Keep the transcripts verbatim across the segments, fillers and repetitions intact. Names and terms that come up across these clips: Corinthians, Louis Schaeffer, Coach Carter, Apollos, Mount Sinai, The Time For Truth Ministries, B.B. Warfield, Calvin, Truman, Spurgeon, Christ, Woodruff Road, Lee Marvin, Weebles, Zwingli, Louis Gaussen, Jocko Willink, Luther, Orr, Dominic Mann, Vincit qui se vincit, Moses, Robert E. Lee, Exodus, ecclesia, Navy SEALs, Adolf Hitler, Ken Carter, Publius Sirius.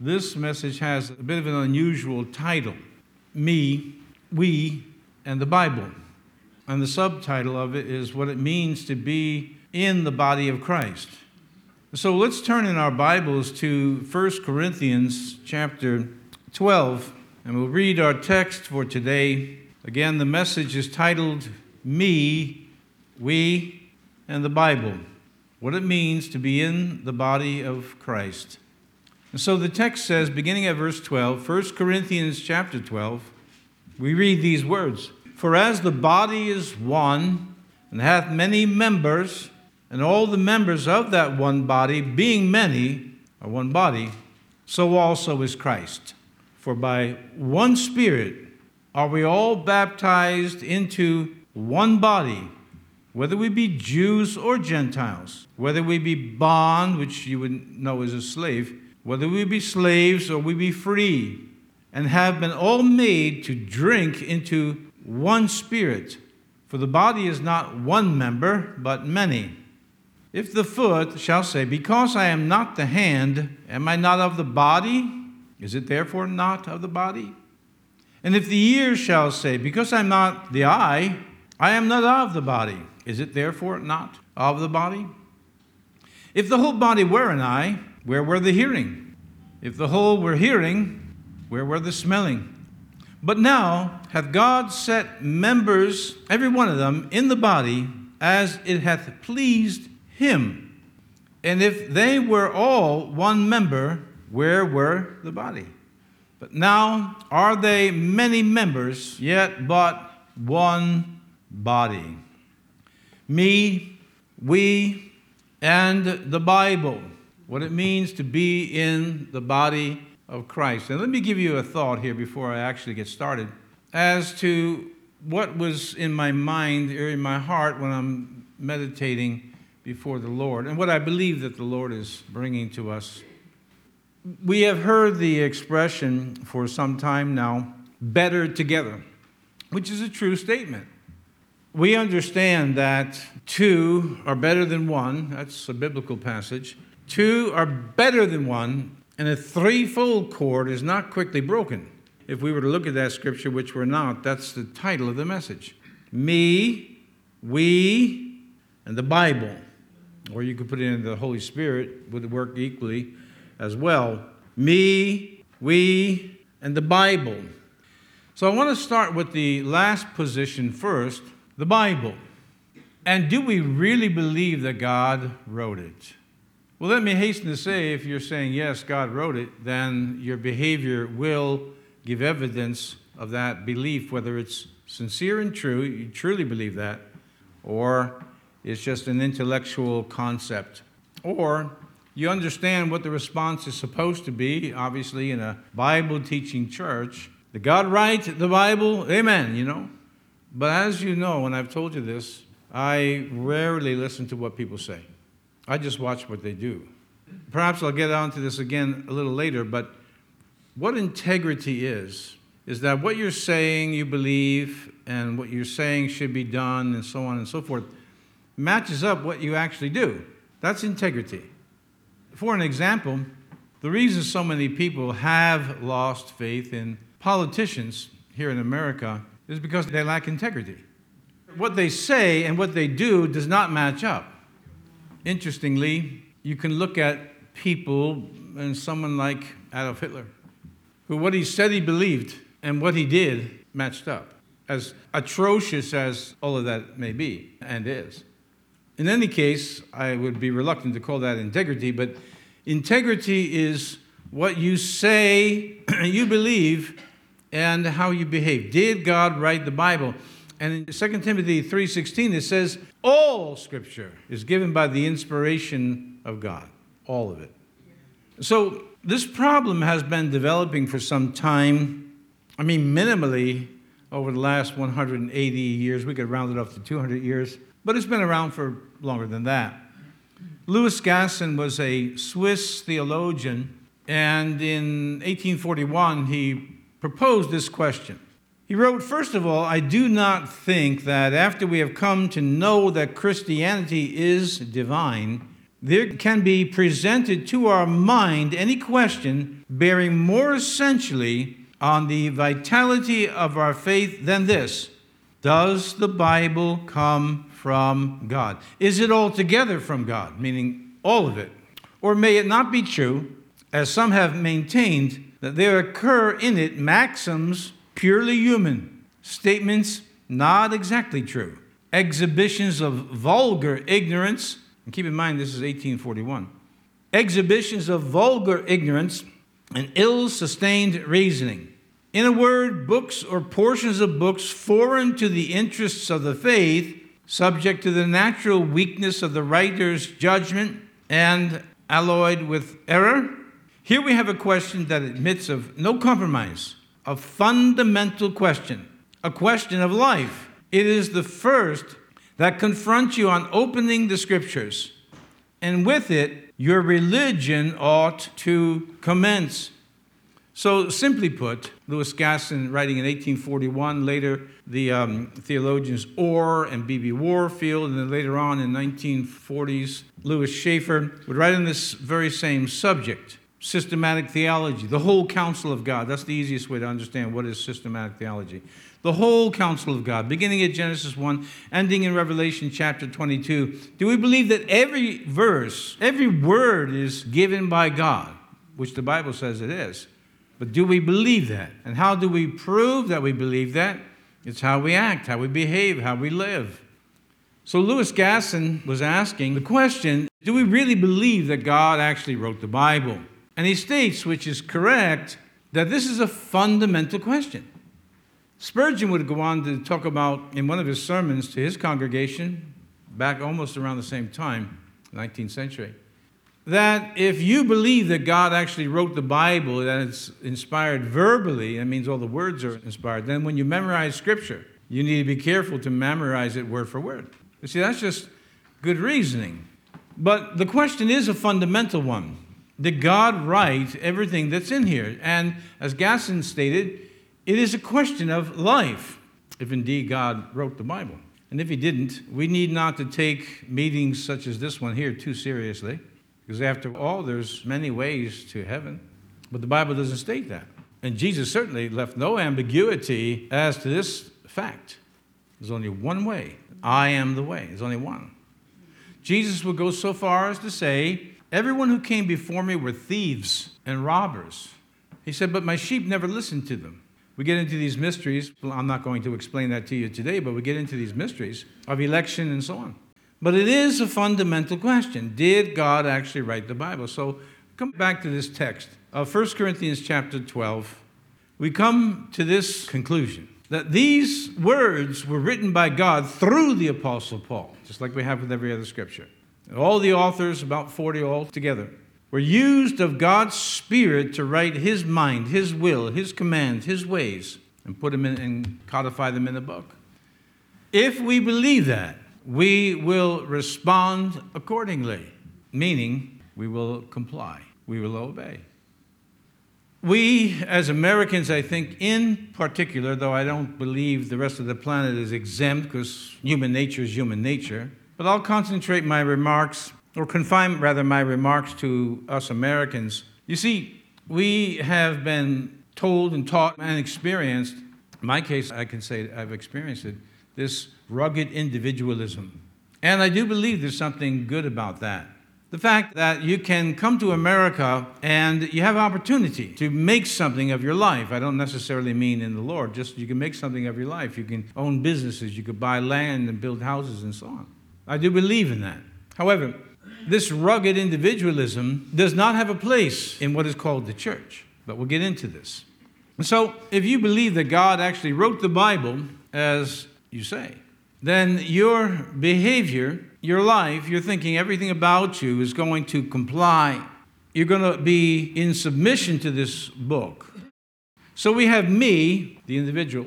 This message has a bit of an unusual title, Me, We, and the Bible. And the subtitle of it is what it means to be in the body of Christ. So let's turn in our Bibles to First Corinthians chapter twelve, and we'll read our text for today. Again, the message is titled, Me, We, and the Bible. What it means to be in the body of Christ. And so the text says, beginning at verse twelve, First Corinthians chapter twelve, we read these words, For as the body is one, and hath many members, and all the members of that one body, being many, are one body, so also is Christ. For by one Spirit are we all baptized into one body, whether we be Jews or Gentiles, whether we be bond, which you would know is a slave, whether we be slaves or we be free, and have been all made to drink into one Spirit. For the body is not one member, but many. If the foot shall say, Because I am not the hand, am I not of the body? Is it therefore not of the body? And if the ear shall say, Because I am not the eye, I am not of the body. Is it therefore not of the body? If the whole body were an eye, where were the hearing? If the whole were hearing, where were the smelling? But now hath God set members, every one of them, in the body, as it hath pleased him. And if they were all one member, where were the body? But now are they many members, yet but one body. Me, we, and the Bible. What it means to be in the body of Christ. And let me give you a thought here before I actually get started as to what was in my mind or in my heart when I'm meditating before the Lord and what I believe that the Lord is bringing to us. We have heard the expression for some time now, better together, which is a true statement. We understand that two are better than one. That's a biblical passage. Two are better than one, and a threefold cord is not quickly broken. If we were to look at that scripture, which we're not, that's the title of the message. Me, we, and the Bible. Or you could put it in the Holy Spirit, would work equally as well. Me, we, and the Bible. So I want to start with the last position first, the Bible. And do we really believe that God wrote it? Well, let me hasten to say, if you're saying, yes, God wrote it, then your behavior will give evidence of that belief, whether it's sincere and true, you truly believe that, or it's just an intellectual concept, or you understand what the response is supposed to be, obviously, in a Bible-teaching church. Did God write the Bible? Amen, you know. But as you know, and I've told you this, I rarely listen to what people say. I just watch what they do. Perhaps I'll get onto this again a little later, but what integrity is, is that what you're saying you believe and what you're saying should be done and so on and so forth matches up what you actually do. That's integrity. For an example, the reason so many people have lost faith in politicians here in America is because they lack integrity. What they say and what they do does not match up. Interestingly, you can look at people and someone like Adolf Hitler, who what he said he believed and what he did matched up, as atrocious as all of that may be and is. In any case, I would be reluctant to call that integrity, but integrity is what you say, you believe, and how you behave. Did God write the Bible? And in Second Timothy three sixteen, it says, all Scripture is given by the inspiration of God. All of it. So this problem has been developing for some time. I mean, minimally, over the last one hundred eighty years. We could round it up to two hundred years. But it's been around for longer than that. Louis Gaussen was a Swiss theologian. And in eighteen forty-one, he proposed this question. He wrote, first of all, I do not think that after we have come to know that Christianity is divine, there can be presented to our mind any question bearing more essentially on the vitality of our faith than this: does the Bible come from God? Is it altogether from God, meaning all of it? Or may it not be true, as some have maintained, that there occur in it maxims purely human, statements not exactly true, exhibitions of vulgar ignorance, and keep in mind this is eighteen forty-one, exhibitions of vulgar ignorance and ill-sustained reasoning. In a word, books or portions of books foreign to the interests of the faith, subject to the natural weakness of the writer's judgment and alloyed with error. Here we have a question that admits of no compromise, a fundamental question, a question of life. It is the first that confronts you on opening the Scriptures, and with it, your religion ought to commence. So, simply put, Louis Gaussen, writing in eighteen forty-one, later the um, theologians Orr and B B Warfield, and then later on in the nineteen forties, Louis Schaeffer, would write on this very same subject, systematic theology, the whole counsel of God. That's the easiest way to understand what is systematic theology. The whole counsel of God, beginning at Genesis one, ending in Revelation chapter twenty-two. Do we believe that every verse, every word is given by God, which the Bible says it is? But do we believe that? And how do we prove that we believe that? It's how we act, how we behave, how we live. So Louis Gaussen was asking the question, do we really believe that God actually wrote the Bible? And he states, which is correct, that this is a fundamental question. Spurgeon would go on to talk about, in one of his sermons to his congregation, back almost around the same time, nineteenth century, that if you believe that God actually wrote the Bible, that it's inspired verbally, that means all the words are inspired, then when you memorize Scripture, you need to be careful to memorize it word for word. You see, that's just good reasoning. But the question is a fundamental one. Did God write everything that's in here? And as Gaussen stated, it is a question of life, if indeed God wrote the Bible. And if he didn't, we need not to take meetings such as this one here too seriously. Because after all, there's many ways to heaven. But the Bible doesn't state that. And Jesus certainly left no ambiguity as to this fact. There's only one way. I am the way. There's only one. Jesus would go so far as to say, everyone who came before me were thieves and robbers. He said, but my sheep never listened to them. We get into these mysteries. Well, I'm not going to explain that to you today, but we get into these mysteries of election and so on. But it is a fundamental question. Did God actually write the Bible? So come back to this text of First Corinthians chapter twelve. We come to this conclusion that these words were written by God through the Apostle Paul, just like we have with every other scripture. And all the authors, about forty altogether, were used of God's Spirit to write his mind, his will, his commands, his ways, and put them in and codify them in a book. If we believe that, we will respond accordingly, meaning we will comply, we will obey. We, as Americans, I think in particular, though I don't believe the rest of the planet is exempt because human nature is human nature, but I'll concentrate my remarks, or confine rather my remarks to us Americans. You see, we have been told and taught and experienced, in my case, I can say I've experienced it, this rugged individualism. And I do believe there's something good about that. The fact that you can come to America and you have opportunity to make something of your life. I don't necessarily mean in the Lord, just you can make something of your life. You can own businesses, you could buy land and build houses and so on. I do believe in that. However, this rugged individualism does not have a place in what is called the church. But we'll get into this. And so, if you believe that God actually wrote the Bible, as you say, then your behavior, your life, your thinking, everything about you is going to comply. You're going to be in submission to this book. So we have me, the individual.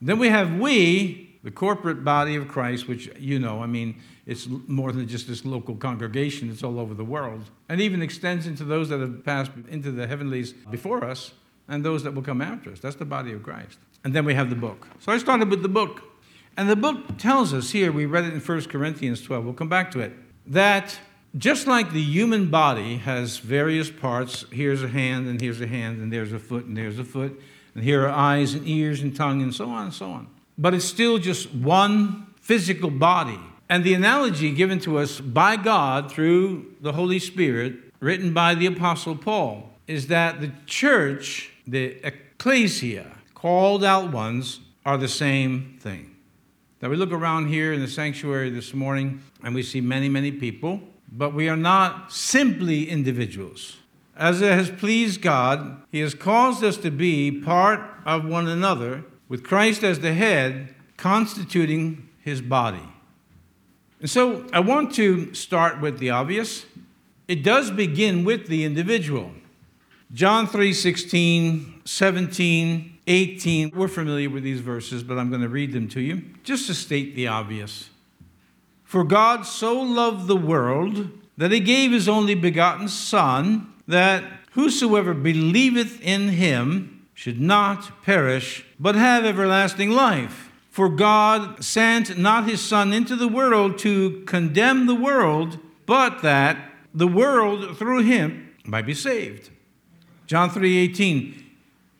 Then we have we, the corporate body of Christ, which, you know, I mean, it's more than just this local congregation. It's all over the world. And even extends into those that have passed into the heavenlies before us and those that will come after us. That's the body of Christ. And then we have the book. So I started with the book. And the book tells us here, we read it in First Corinthians twelve, we'll come back to it, that Just like the human body has various parts, here's a hand and here's a hand and there's a foot and there's a foot, and here are eyes and ears and tongue and so on and so on. But it's still just one physical body. And the analogy given to us by God through the Holy Spirit, written by the Apostle Paul, is that the church, the ecclesia, called out ones, are the same thing. Now we look around here in the sanctuary this morning and we see many, many people. But we are not simply individuals. As it has pleased God, He has caused us to be part of one another, with Christ as the head, constituting His body. And so I want to start with the obvious. It does begin with the individual. John three sixteen, seventeen, eighteen. We're familiar with these verses, but I'm going to read them to you just to state the obvious. For God so loved the world that He gave His only begotten Son, that whosoever believeth in Him should not perish, but have everlasting life. For God sent not His Son into the world to condemn the world, but that the world through Him might be saved. John three eighteen,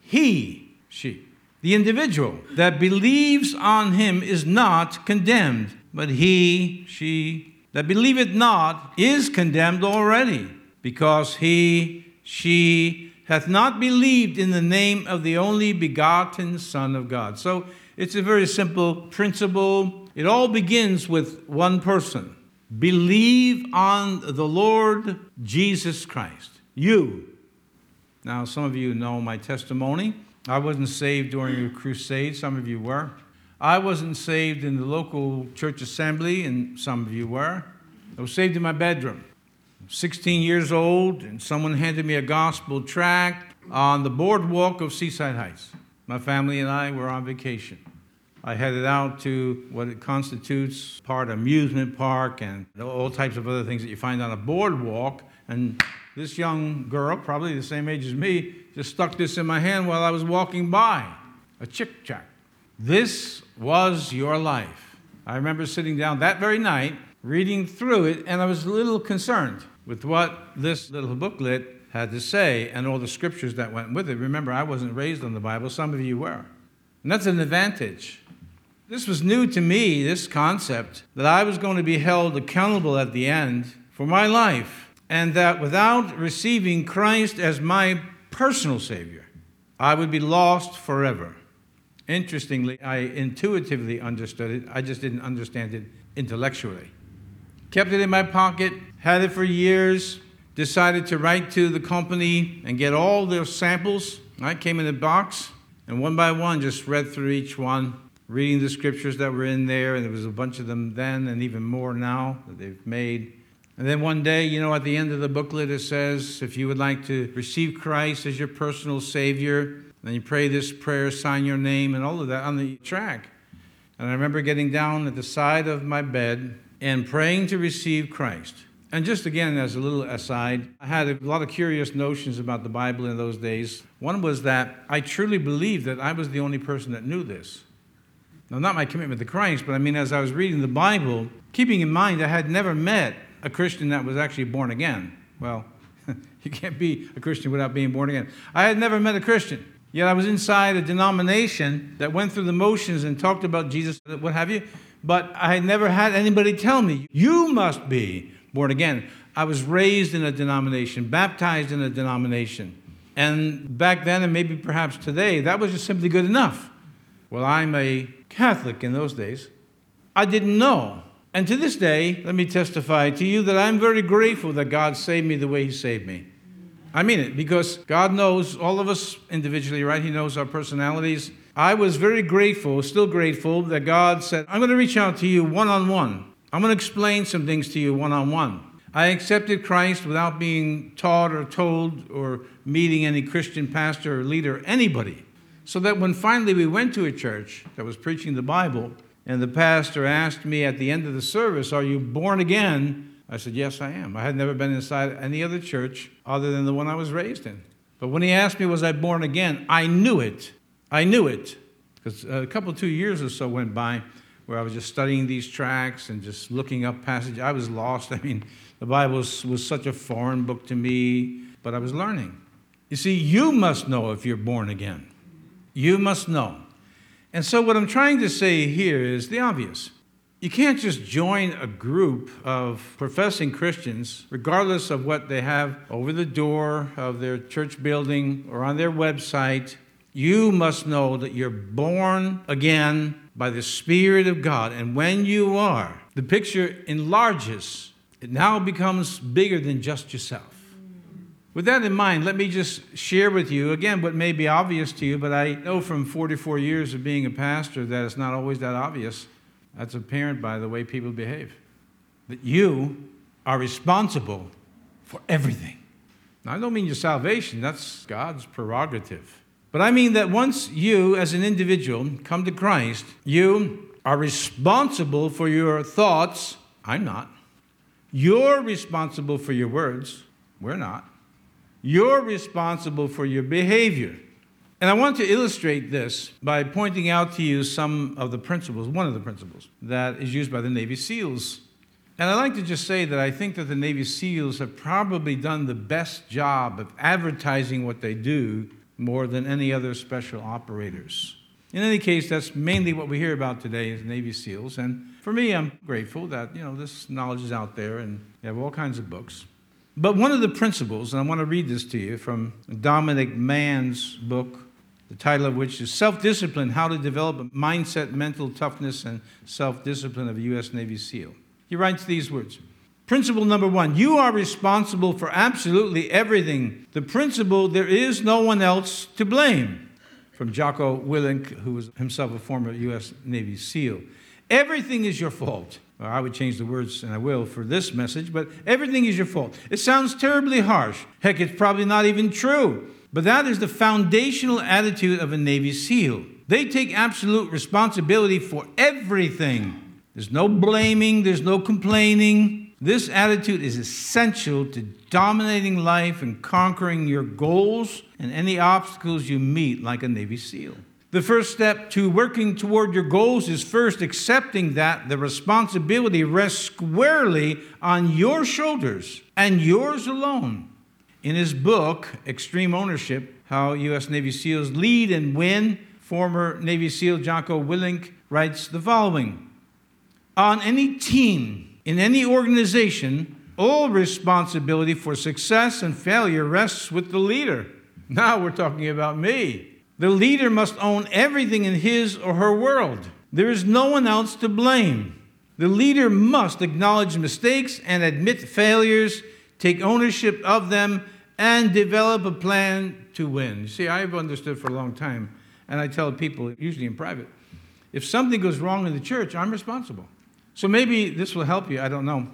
he, she, the individual that believes on Him is not condemned. But he, she, that believeth not, is condemned already, because he, she, hath not believed in the name of the only begotten Son of God. So it's a very simple principle. It all begins with one person. Believe on the Lord Jesus Christ. You. Now, some of you know my testimony. I wasn't saved during a crusade. Some of you were. I wasn't saved in the local church assembly, and some of you were. I was saved in my bedroom. I was sixteen years old, and someone handed me a gospel tract on the boardwalk of Seaside Heights. My family and I were on vacation. I headed out to what it constitutes part amusement park and all types of other things that you find on a boardwalk, and this young girl, probably the same age as me, just stuck this in my hand while I was walking by, a chick tract. This was your life. I remember sitting down that very night, reading through it, and I was a little concerned with what this little booklet had to say and all the scriptures that went with it. Remember, I wasn't raised on the Bible. Some of you were. And that's an advantage. This was new to me, this concept, that I was going to be held accountable at the end for my life, and that without receiving Christ as my personal Savior, I would be lost forever. Interestingly, I intuitively understood it. I just didn't understand it intellectually. Kept it in my pocket, had it for years, decided to write to the company and get all their samples. I came in a box, and one by one just read through each one, reading the scriptures that were in there, and there was a bunch of them then and even more now that they've made. And then one day, you know, at the end of the booklet it says, if you would like to receive Christ as your personal Savior, and you pray this prayer, sign your name, and all of that on the track. And I remember getting down at the side of my bed and praying to receive Christ. And just again, as a little aside, I had a lot of curious notions about the Bible in those days. One was that I truly believed that I was the only person that knew this. Now, not my commitment to Christ, but I mean, as I was reading the Bible, keeping in mind I had never met a Christian that was actually born again. Well, you can't be a Christian without being born again. I had never met a Christian. Yet I was inside a denomination that went through the motions and talked about Jesus, what have you, but I had never had anybody tell me, you must be born again. I was raised in a denomination, baptized in a denomination. And back then, and maybe perhaps today, that was just simply good enough. Well, I'm a Catholic in those days. I didn't know. And to this day, let me testify to you that I'm very grateful that God saved me the way He saved me. I mean it, because God knows all of us individually, right? He knows our personalities. I was very grateful, still grateful, that God said, I'm going to reach out to you one-on-one. I'm going to explain some things to you one-on-one. I accepted Christ without being taught or told or meeting any Christian pastor or leader, anybody. So that when finally we went to a church that was preaching the Bible, and the pastor asked me at the end of the service, are you born again? I said, yes, I am. I had never been inside any other church other than the one I was raised in. But when he asked me, was I born again? I knew it. I knew it. Because a couple, two years or so went by where I was just studying these tracts and just looking up passages. I was lost. I mean, the Bible was, was such a foreign book to me, but I was learning. You see, you must know if you're born again. You must know. And so what I'm trying to say here is the obvious. You can't just join a group of professing Christians, regardless of what they have over the door of their church building or on their website. You must know that you're born again by the Spirit of God. And when you are, the picture enlarges. It now becomes bigger than just yourself. With that in mind, let me just share with you, again, what may be obvious to you, but I know from forty-four years of being a pastor that it's not always that obvious. That's apparent by the way people behave. That you are responsible for everything. Now, I don't mean your salvation. That's God's prerogative. But I mean that once you, as an individual, come to Christ, you are responsible for your thoughts. I'm not. You're responsible for your words. We're not. You're responsible for your behavior. And I want to illustrate this by pointing out to you some of the principles, one of the principles that is used by the Navy SEALs. And I'd like to just say that I think that the Navy SEALs have probably done the best job of advertising what they do more than any other special operators. In any case, that's mainly what we hear about today is Navy SEALs. And for me, I'm grateful that, you know, this knowledge is out there and they have all kinds of books. But one of the principles, and I want to read this to you from Dominic Mann's book, the title of which is Self-Discipline, How to Develop a Mindset, Mental Toughness, and Self-Discipline of a U S Navy SEAL. He writes these words. Principle number one, you are responsible for absolutely everything. The principle, there is no one else to blame. From Jocko Willink, who was himself a former U S Navy SEAL. Everything is your fault. Well, I would change the words, and I will, for this message, but everything is your fault. It sounds terribly harsh. Heck, it's probably not even true. But that is the foundational attitude of a Navy SEAL. They take absolute responsibility for everything. There's no blaming. There's no complaining. This attitude is essential to dominating life and conquering your goals and any obstacles you meet like a Navy SEAL. The first step to working toward your goals is first accepting that the responsibility rests squarely on your shoulders and yours alone. In his book, Extreme Ownership, How U S Navy SEALs Lead and Win, former Navy SEAL Jocko Willink writes the following. On any team, in any organization, all responsibility for success and failure rests with the leader. Now we're talking about me. The leader must own everything in his or her world. There is no one else to blame. The leader must acknowledge mistakes and admit failures, take ownership of them, and develop a plan to win. You see, I've understood for a long time, and I tell people, usually in private, if something goes wrong in the church, I'm responsible. So maybe this will help you, I don't know,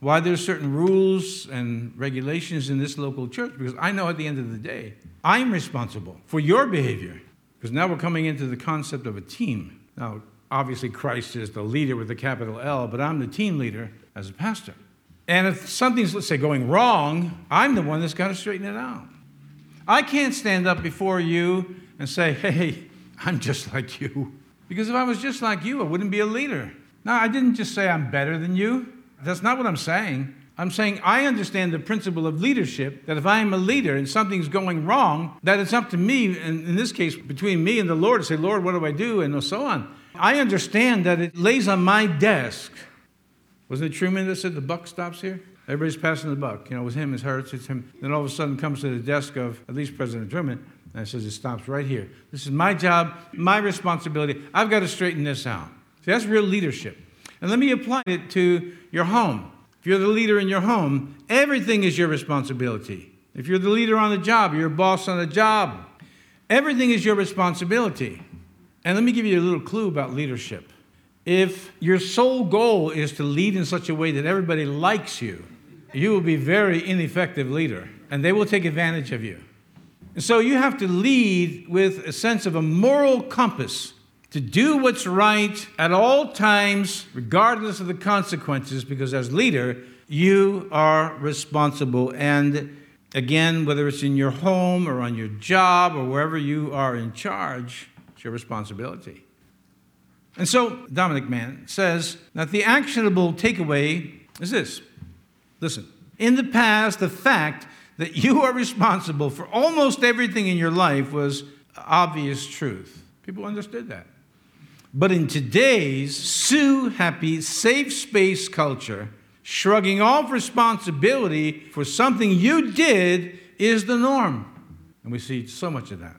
why there's certain rules and regulations in this local church, because I know at the end of the day, I'm responsible for your behavior, because now we're coming into the concept of a team. Now, obviously, Christ is the leader with a capital L, but I'm the team leader as a pastor. And if something's, let's say, going wrong, I'm the one that's got to straighten it out. I can't stand up before you and say, hey, I'm just like you. Because if I was just like you, I wouldn't be a leader. Now, I didn't just say I'm better than you. That's not what I'm saying. I'm saying I understand the principle of leadership, that if I am a leader and something's going wrong, that it's up to me, and in this case, between me and the Lord, to say, Lord, what do I do, and so on. I understand that it lays on my desk. Wasn't it Truman that said the buck stops here? Everybody's passing the buck. You know, it was him, it's her, it's him. Then all of a sudden comes to the desk of at least President Truman, and it says it stops right here. This is my job, my responsibility. I've got to straighten this out. See, that's real leadership. And let me apply it to your home. If you're the leader in your home, everything is your responsibility. If you're the leader on the job, you're a boss on the job, everything is your responsibility. And let me give you a little clue about leadership. If your sole goal is to lead in such a way that everybody likes you, you will be a very ineffective leader, and they will take advantage of you. And so you have to lead with a sense of a moral compass, to do what's right at all times, regardless of the consequences, because as leader, you are responsible. And again, whether it's in your home or on your job or wherever you are in charge, it's your responsibility. And so Dominic Mann says that the actionable takeaway is this. Listen, in the past, the fact that you are responsible for almost everything in your life was obvious truth. People understood that. But in today's sue happy, safe space culture, shrugging off responsibility for something you did is the norm. And we see so much of that.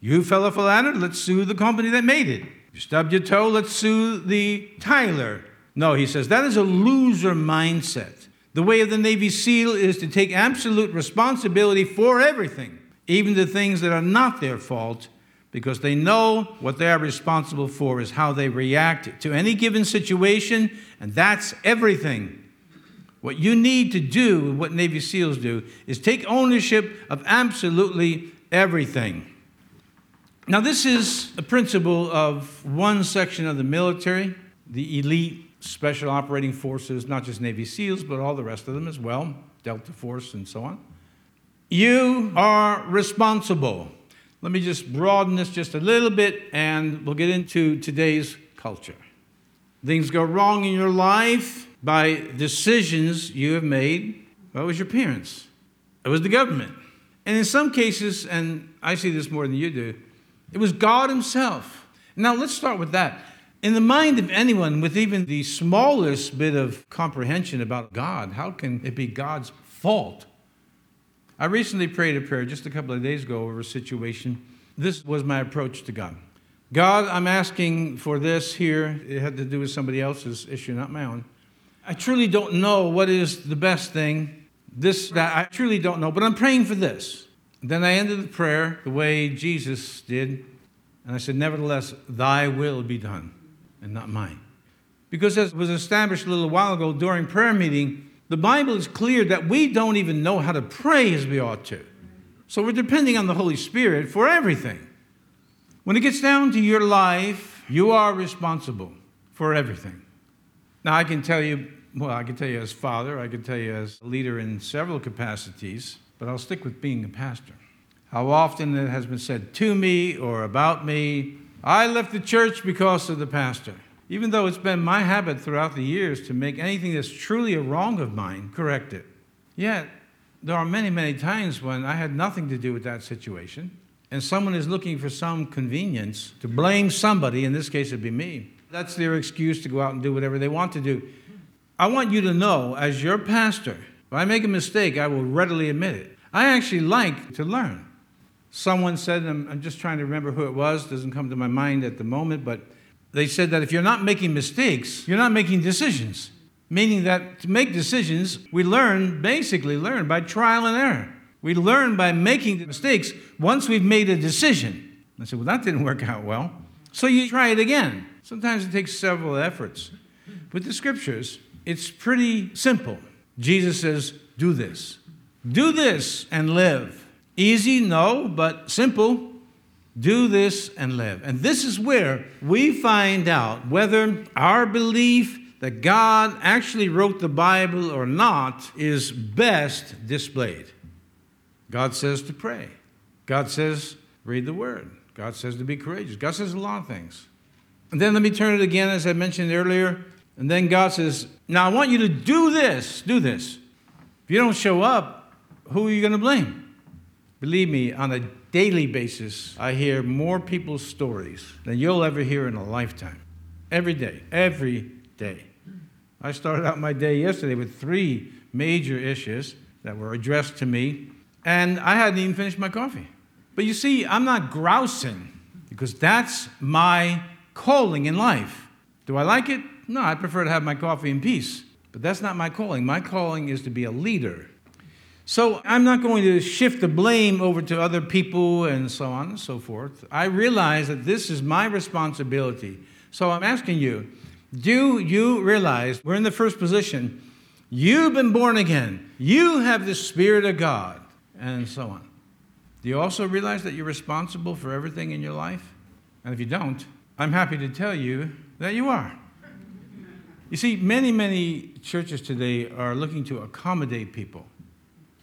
You fell off a ladder, let's sue the company that made it. You stubbed your toe, let's sue the tiler. No, he says, that is a loser mindset. The way of the Navy SEAL is to take absolute responsibility for everything, even the things that are not their fault, because they know what they are responsible for is how they react to any given situation, and that's everything. What you need to do, what Navy SEALs do, is take ownership of absolutely everything. Now, this is a principle of one section of the military, the elite special operating forces, not just Navy SEALs, but all the rest of them as well, Delta Force and so on. You are responsible. Let me just broaden this just a little bit, and we'll get into today's culture. Things go wrong in your life by decisions you have made. Well, it was your parents. It was the government. And in some cases, and I see this more than you do, it was God himself. Now, let's start with that. In the mind of anyone with even the smallest bit of comprehension about God, how can it be God's fault? I recently prayed a prayer just a couple of days ago over a situation. This was my approach to God. God, I'm asking for this here. It had to do with somebody else's issue, not my own. I truly don't know what is the best thing. This, that, I truly don't know, but I'm praying for this. Then I ended the prayer the way Jesus did, and I said, nevertheless, thy will be done, and not mine. Because as was established a little while ago during prayer meeting, the Bible is clear that we don't even know how to pray as we ought to. So we're depending on the Holy Spirit for everything. When it gets down to your life, you are responsible for everything. Now, I can tell you, well, I can tell you as father, I can tell you as a leader in several capacities, but I'll stick with being a pastor. How often it has been said to me or about me, I left the church because of the pastor. Even though it's been my habit throughout the years to make anything that's truly a wrong of mine, correct it. Yet, there are many, many times when I had nothing to do with that situation, and someone is looking for some convenience to blame somebody, in this case it'd be me. That's their excuse to go out and do whatever they want to do. I want you to know, as your pastor, if I make a mistake, I will readily admit it. I actually like to learn. Someone said, and I'm just trying to remember who it was, doesn't come to my mind at the moment, but they said that if you're not making mistakes, you're not making decisions. Meaning that to make decisions, we learn, basically learn by trial and error. We learn by making mistakes once we've made a decision. I said, well, that didn't work out well. So you try it again. Sometimes it takes several efforts. With the scriptures, it's pretty simple. Jesus says, do this. Do this and live. Easy, no, but simple. Do this and live. And this is where we find out whether our belief that God actually wrote the Bible or not is best displayed. God says to pray. God says, read the Word. God says to be courageous. God says a lot of things. And then let me turn it again, as I mentioned earlier. And then God says, now I want you to do this. Do this. If you don't show up, who are you going to blame? Believe me, on a daily basis, I hear more people's stories than you'll ever hear in a lifetime. Every day, every day. I started out my day yesterday with three major issues that were addressed to me, and I hadn't even finished my coffee. But you see, I'm not grousing, because that's my calling in life. Do I like it? No, I prefer to have my coffee in peace. But that's not my calling. My calling is to be a leader. So I'm not going to shift the blame over to other people and so on and so forth. I realize that this is my responsibility. So I'm asking you, do you realize we're in the first position? You've been born again. You have the Spirit of God and so on. Do you also realize that you're responsible for everything in your life? And if you don't, I'm happy to tell you that you are. You see, many, many churches today are looking to accommodate people.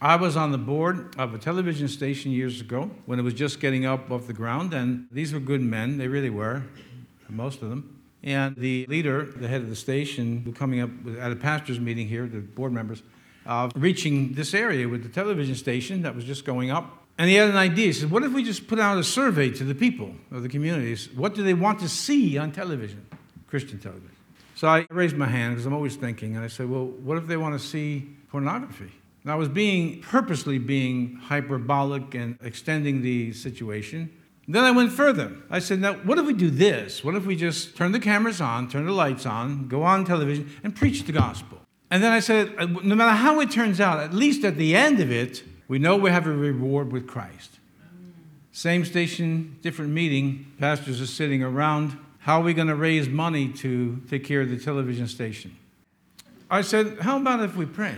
I was on the board of a television station years ago when it was just getting up off the ground, and these were good men. They really were, most of them. And the leader, the head of the station, coming up at a pastor's meeting here, the board members, of reaching this area with the television station that was just going up. And he had an idea. He said, what if we just put out a survey to the people of the communities? What do they want to see on television, Christian television? So I raised my hand because I'm always thinking. And I said, well, what if they want to see pornography? And I was being purposely being hyperbolic and extending the situation. Then I went further. I said, now, what if we do this? What if we just turn the cameras on, turn the lights on, go on television, and preach the gospel? And then I said, no matter how it turns out, at least at the end of it, we know we have a reward with Christ. Same station, different meeting. Pastors are sitting around. How are we going to raise money to take care of the television station? I said, how about if we pray?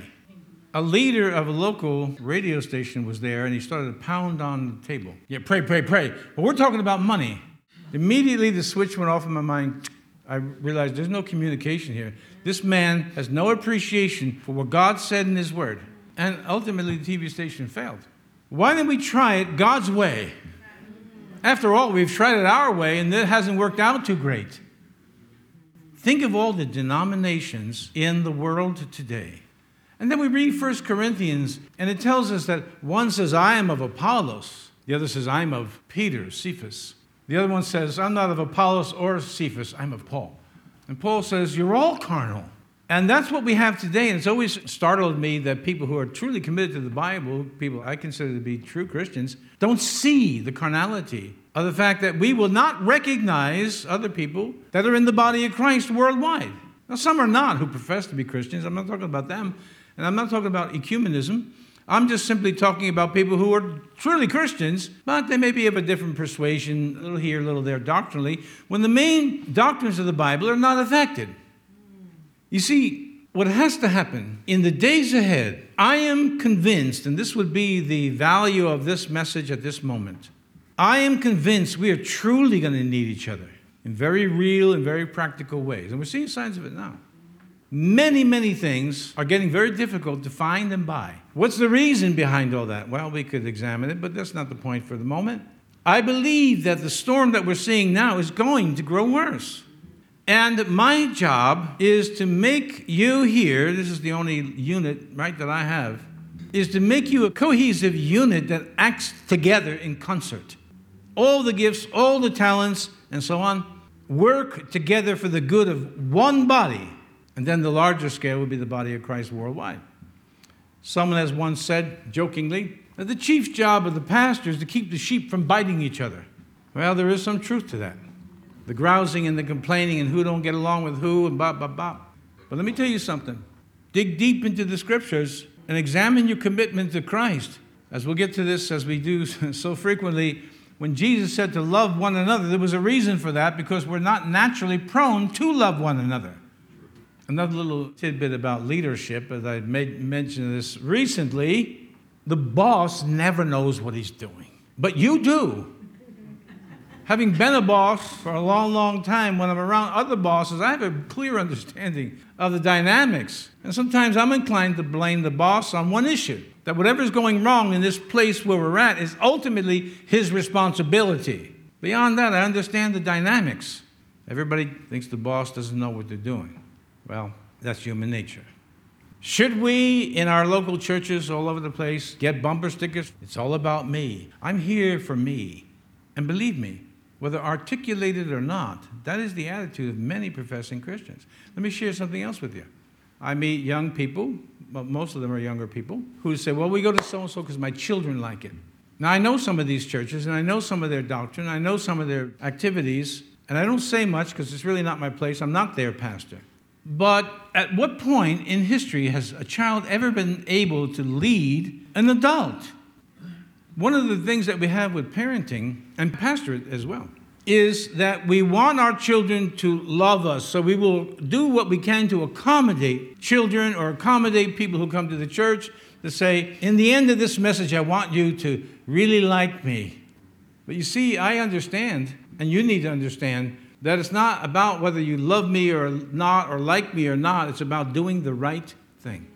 A leader of a local radio station was there, and he started to pound on the table. Yeah, pray, pray, pray. But we're talking about money. Immediately, the switch went off in my mind. I realized there's no communication here. This man has no appreciation for what God said in his word. And ultimately, the T V station failed. Why didn't we try it God's way? After all, we've tried it our way, and it hasn't worked out too great. Think of all the denominations in the world today. And then we read First Corinthians, and it tells us that one says, I am of Apollos. The other says, I'm of Peter, Cephas. The other one says, I'm not of Apollos or Cephas, I'm of Paul. And Paul says, you're all carnal. And that's what we have today. And it's always startled me that people who are truly committed to the Bible, people I consider to be true Christians, don't see the carnality of the fact that we will not recognize other people that are in the body of Christ worldwide. Now, some are not who profess to be Christians. I'm not talking about them. And I'm not talking about ecumenism. I'm just simply talking about people who are truly Christians, but they may be of a different persuasion, a little here, a little there, doctrinally, when the main doctrines of the Bible are not affected. You see, what has to happen in the days ahead, I am convinced, and this would be the value of this message at this moment, I am convinced we are truly going to need each other in very real and very practical ways. And we're seeing signs of it now. Many, many things are getting very difficult to find and buy. What's the reason behind all that? Well, we could examine it, but that's not the point for the moment. I believe that the storm that we're seeing now is going to grow worse. And my job is to make you here, this is the only unit, right, that I have, is to make you a cohesive unit that acts together in concert. All the gifts, all the talents, and so on, work together for the good of one body. And then the larger scale would be the body of Christ worldwide. Someone has once said, jokingly, that the chief job of the pastor is to keep the sheep from biting each other. Well, there is some truth to that. The grousing and the complaining and who don't get along with who and bop, bop, bop. But let me tell you something. Dig deep into the scriptures and examine your commitment to Christ. As we'll get to this, as we do so frequently, when Jesus said to love one another, there was a reason for that because we're not naturally prone to love one another. Another little tidbit about leadership, as I made mention this recently, the boss never knows what he's doing. But you do. Having been a boss for a long, long time, when I'm around other bosses, I have a clear understanding of the dynamics. And sometimes I'm inclined to blame the boss on one issue, that whatever's going wrong in this place where we're at is ultimately his responsibility. Beyond that, I understand the dynamics. Everybody thinks the boss doesn't know what they're doing. Well, that's human nature. Should we, in our local churches all over the place, get bumper stickers? It's all about me. I'm here for me. And believe me, whether articulated or not, that is the attitude of many professing Christians. Let me share something else with you. I meet young people, but most of them are younger people, who say, well, we go to so-and-so because my children like it. Now, I know some of these churches, and I know some of their doctrine, I know some of their activities, and I don't say much because it's really not my place. I'm not their pastor. But at what point in history has a child ever been able to lead an adult? One of the things that we have with parenting, and pastorate as well, is that we want our children to love us. So we will do what we can to accommodate children or accommodate people who come to the church to say, in the end of this message, I want you to really like me. But you see, I understand, and you need to understand, that it's not about whether you love me or not or like me or not. It's about doing the right thing.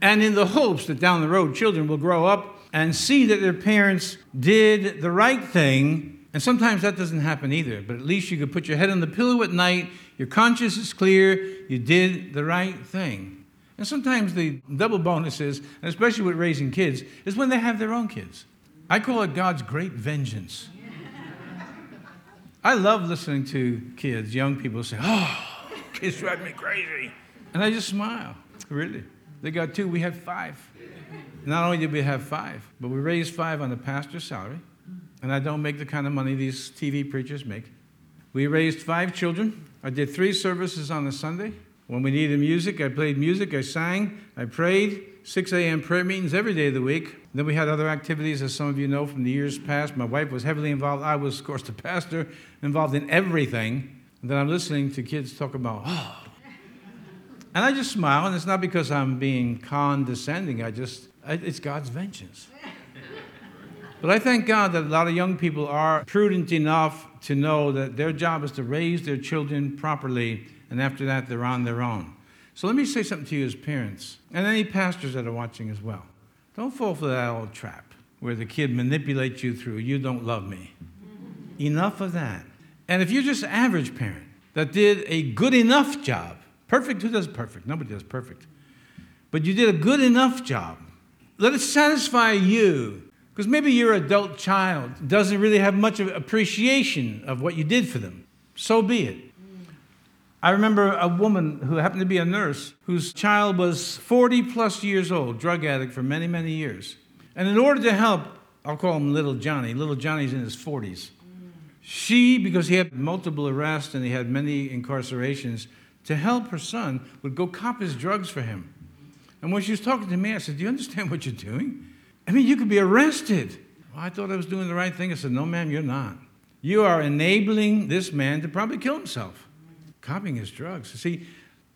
And in the hopes that down the road children will grow up and see that their parents did the right thing And sometimes that doesn't happen either, but at least you could put your head on the pillow at night, your conscience is clear, you did the right thing. And sometimes the double bonus is, and especially with raising kids, is when they have their own kids. I call it God's great vengeance. I love listening to kids, young people say, oh, kids drive me crazy. And I just smile, really. They got two, we had five. Not only did we have five, but we raised five on the pastor's salary. And I don't make the kind of money these T V preachers make. We raised five children. I did three services on a Sunday. When we needed music, I played music, I sang, I prayed, six a.m. prayer meetings every day of the week. Then we had other activities, as some of you know, from the years past. My wife was heavily involved. I was, of course, the pastor, involved in everything. And then I'm listening to kids talk about, oh. And I just smile, and it's not because I'm being condescending. I just, it's God's vengeance. But I thank God that a lot of young people are prudent enough to know that their job is to raise their children properly, and after that, they're on their own. So let me say something to you as parents, and any pastors that are watching as well. Don't fall for that old trap where the kid manipulates you through, you don't love me. Enough of that. And if you're just an average parent that did a good enough job, perfect, who does perfect? Nobody does perfect. But you did a good enough job. Let it satisfy you. Because maybe your adult child doesn't really have much of appreciation of what you did for them. So be it. I remember a woman who happened to be a nurse whose child was forty plus years old, drug addict for many, many years. And in order to help, I'll call him Little Johnny. Little Johnny's in his forties. She, because he had multiple arrests and he had many incarcerations, to help her son would go cop his drugs for him. And when she was talking to me, I said, do you understand what you're doing? I mean, you could be arrested. Well, I thought I was doing the right thing. I said, no, ma'am, you're not. You are enabling this man to probably kill himself, copying his drugs. See,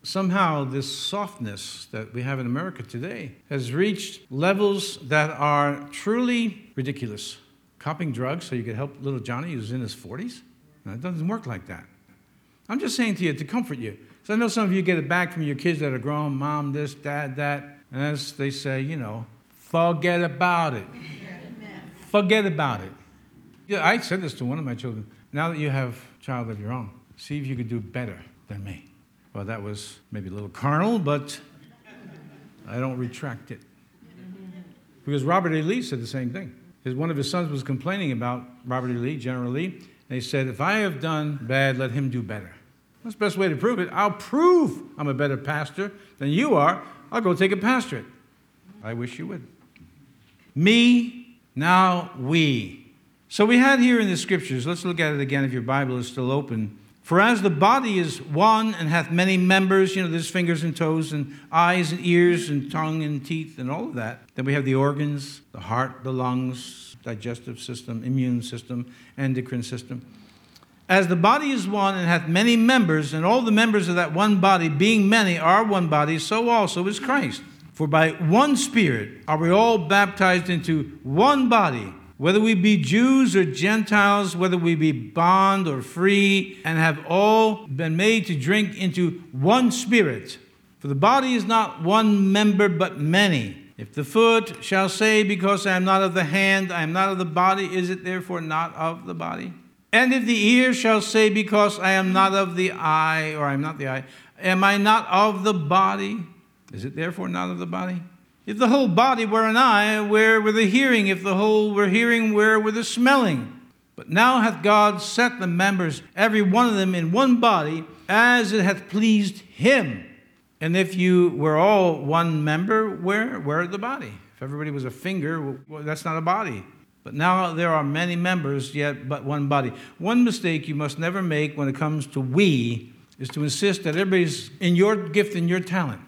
somehow this softness that we have in America today has reached levels that are truly ridiculous. Copying drugs so you could help little Johnny who's in his forties? No, it doesn't work like that. I'm just saying to you to comfort you. So I know some of you get it back from your kids that are grown, mom, this, dad, that. And as they say, you know, forget about it. Forget about it. Yeah, I said this to one of my children. Now that you have a child of your own, see if you could do better than me. Well, that was maybe a little carnal, but I don't retract it. Because Robert E. Lee said the same thing. His, one of his sons was complaining about Robert E. Lee, General Lee, and he said, if I have done bad, let him do better. That's the best way to prove it. I'll prove I'm a better pastor than you are. I'll go take a pastorate. I wish you would. Me, now we. So we had here in the scriptures, let's look at it again if your Bible is still open. For as the body is one and hath many members, you know, there's fingers and toes and eyes and ears and tongue and teeth and all of that. Then we have the organs, the heart, the lungs, digestive system, immune system, endocrine system. As the body is one and hath many members, and all the members of that one body being many are one body, so also is Christ. For by one Spirit are we all baptized into one body, whether we be Jews or Gentiles, whether we be bond or free, and have all been made to drink into one Spirit. For the body is not one member, but many. If the foot shall say, because I am not of the hand, I am not of the body, is it therefore not of the body? And if the ear shall say, because I am not of the eye, or I am not the eye, am I not of the body? Is it therefore not of the body? If the whole body were an eye, where were the hearing? If the whole were hearing, where were the smelling? But now hath God set the members, every one of them, in one body, as it hath pleased him. And if you were all one member, where were the body? If everybody was a finger, well, that's not a body. But now there are many members, yet but one body. One mistake you must never make when it comes to we is to insist that everybody's in your gift and your talent.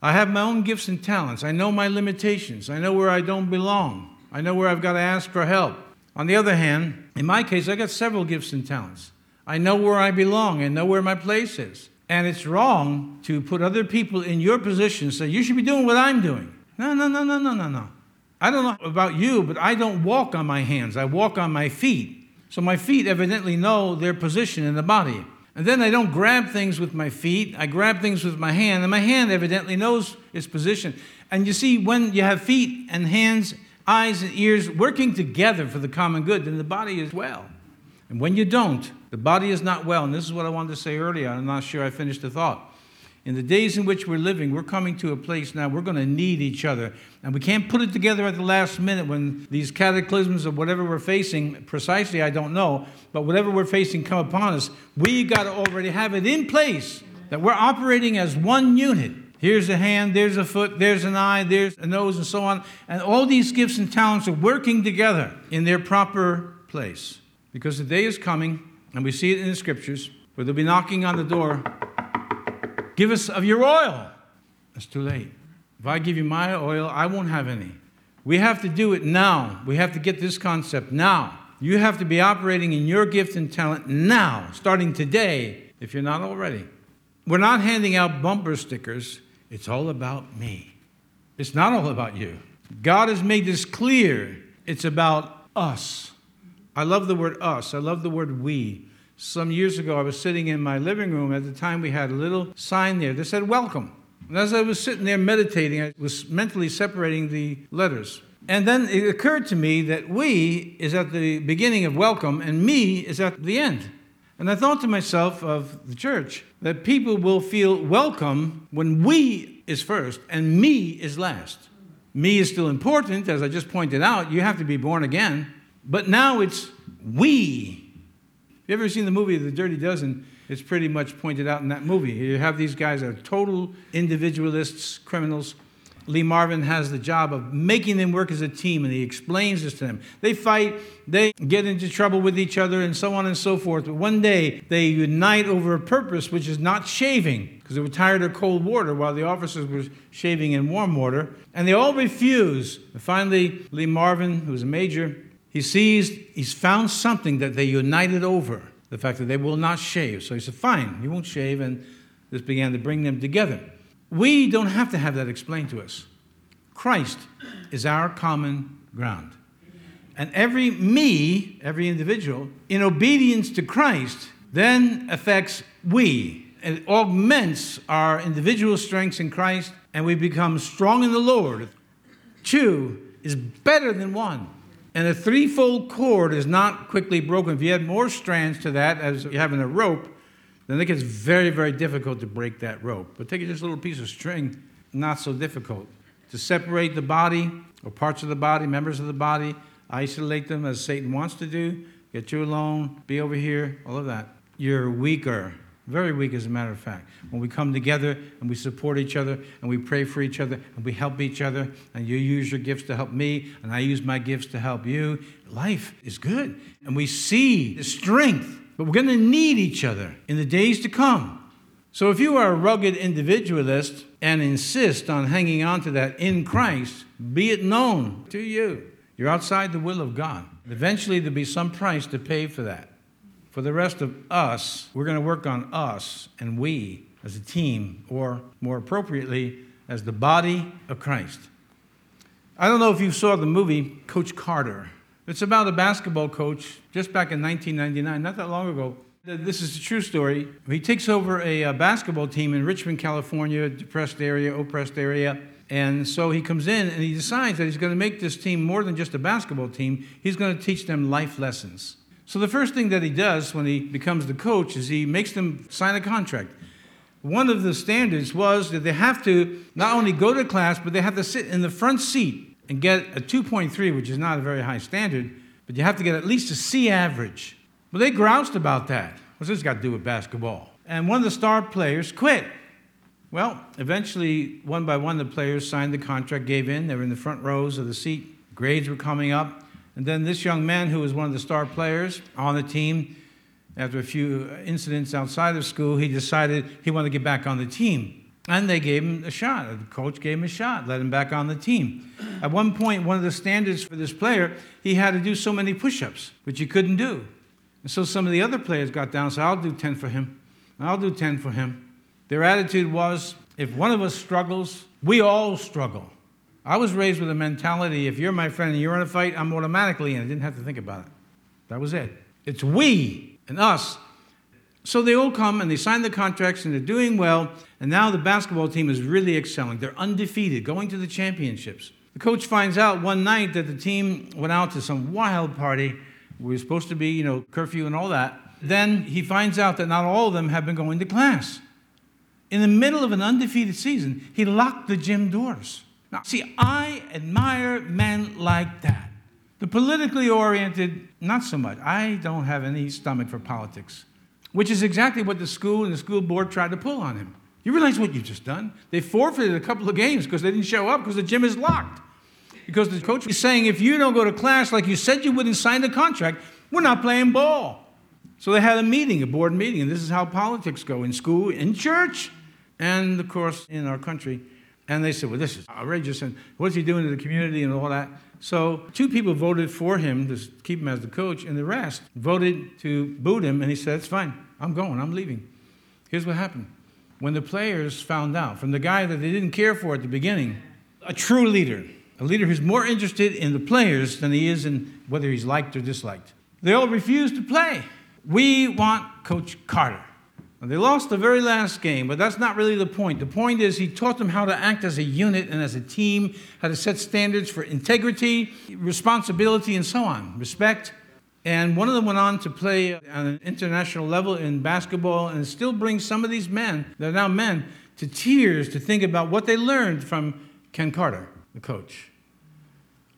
I have my own gifts and talents. I know my limitations. I know where I don't belong. I know where I've got to ask for help. On the other hand, in my case, I got several gifts and talents. I know where I belong. I know where my place is. And it's wrong to put other people in your position and say, you should be doing what I'm doing. No, no, no, no, no, no, no. I don't know about you, but I don't walk on my hands. I walk on my feet. So my feet evidently know their position in the body. And then I don't grab things with my feet. I grab things with my hand, and my hand evidently knows its position. And you see, when you have feet and hands, eyes and ears working together for the common good, then the body is well. And when you don't, the body is not well. And this is what I wanted to say earlier. I'm not sure I finished the thought. In the days in which we're living, we're coming to a place now we're going to need each other. And we can't put it together at the last minute when these cataclysms of whatever we're facing, precisely I don't know, but whatever we're facing come upon us, we got to already have it in place that we're operating as one unit. Here's a hand, there's a foot, there's an eye, there's a nose, and so on. And all these gifts and talents are working together in their proper place. Because the day is coming, and we see it in the Scriptures, where they'll be knocking on the door, give us of your oil. It's too late. If I give you my oil, I won't have any. We have to do it now. We have to get this concept now. You have to be operating in your gift and talent now, starting today, if you're not already. We're not handing out bumper stickers. It's all about me. It's not all about you. God has made this clear. It's about us. I love the word us. I love the word we. Some years ago, I was sitting in my living room. At the time, we had a little sign there that said, welcome. And as I was sitting there meditating, I was mentally separating the letters. And then it occurred to me that we is at the beginning of welcome and me is at the end. And I thought to myself of the church that people will feel welcome when we is first and me is last. Me is still important, as I just pointed out. You have to be born again. But now it's we. Have you ever seen the movie The Dirty Dozen? It's pretty much pointed out in that movie. You have these guys that are total individualists, criminals. Lee Marvin has the job of making them work as a team, and he explains this to them. They fight, they get into trouble with each other, and so on and so forth. But one day, they unite over a purpose, which is not shaving, because they were tired of cold water while the officers were shaving in warm water. And they all refuse. And finally, Lee Marvin, who's a major, he sees he's found something that they united over, the fact that they will not shave. So he said, fine, you won't shave, and this began to bring them together. We don't have to have that explained to us. Christ is our common ground. And every me, every individual, in obedience to Christ, then affects we. It augments our individual strengths in Christ, and we become strong in the Lord. Two is better than one. And a threefold cord is not quickly broken. If you add more strands to that, as you have in a rope, then it gets very, very difficult to break that rope. But take just a little piece of string, not so difficult. To separate the body or parts of the body, members of the body, isolate them as Satan wants to do, get you alone, be over here, all of that. You're weaker, very weak as a matter of fact. When we come together and we support each other and we pray for each other and we help each other and you use your gifts to help me and I use my gifts to help you, life is good. And we see the strength. But we're going to need each other in the days to come. So if you are a rugged individualist and insist on hanging on to that in Christ, be it known to you, you're outside the will of God. Eventually there'll be some price to pay for that. For the rest of us, we're going to work on us and we as a team, or more appropriately, as the body of Christ. I don't know if you saw the movie Coach Carter. It's about a basketball coach just back in nineteen ninety-nine, not that long ago. This is a true story. He takes over a, a basketball team in Richmond, California, depressed area, oppressed area. And so he comes in and he decides that he's going to make this team more than just a basketball team. He's going to teach them life lessons. So the first thing that he does when he becomes the coach is he makes them sign a contract. One of the standards was that they have to not only go to class, but they have to sit in the front seat and get a two point three, which is not a very high standard, but you have to get at least a C average. Well, they groused about that. What's this got to do with basketball? And one of the star players quit. Well, eventually, one by one, the players signed the contract, gave in. They were in the front rows of the seat. Grades were coming up. And then this young man, who was one of the star players on the team, after a few incidents outside of school, he decided he wanted to get back on the team. And they gave him a shot. The coach gave him a shot, let him back on the team. At one point, one of the standards for this player, he had to do so many push-ups, which he couldn't do. And so some of the other players got down and said, I'll do ten for him. I'll do ten for him. Their attitude was, if one of us struggles, we all struggle. I was raised with a mentality, if you're my friend and you're in a fight, I'm automatically in. I didn't have to think about it. That was it. It's we and us. So they all come and they sign the contracts and they're doing well. And now the basketball team is really excelling. They're undefeated, going to the championships. The coach finds out one night that the team went out to some wild party we were supposed to be, you know, curfew and all that. Then he finds out that not all of them have been going to class. In the middle of an undefeated season, he locked the gym doors. Now, see, I admire men like that. The politically oriented, not so much. I don't have any stomach for politics, which is exactly what the school and the school board tried to pull on him. You realize what you've just done? They forfeited a couple of games because they didn't show up because the gym is locked. Because the coach is saying, if you don't go to class like you said you would and sign the contract, we're not playing ball. So they had a meeting, a board meeting, and this is how politics go in school, in church, and, of course, in our country. And they said, well, this is outrageous, and what's he doing to the community and all that? So two people voted for him to keep him as the coach, and the rest voted to boot him, and he said, it's fine, I'm going, I'm leaving. Here's what happened. When the players found out from the guy that they didn't care for at the beginning, a true leader, a leader who's more interested in the players than he is in whether he's liked or disliked. They all refused to play. We want Coach Carter. And they lost the very last game, but that's not really the point. The point is he taught them how to act as a unit and as a team, how to set standards for integrity, responsibility, and so on, respect. And one of them went on to play on an international level in basketball and still brings some of these men, they're now men, to tears to think about what they learned from Ken Carter, the coach.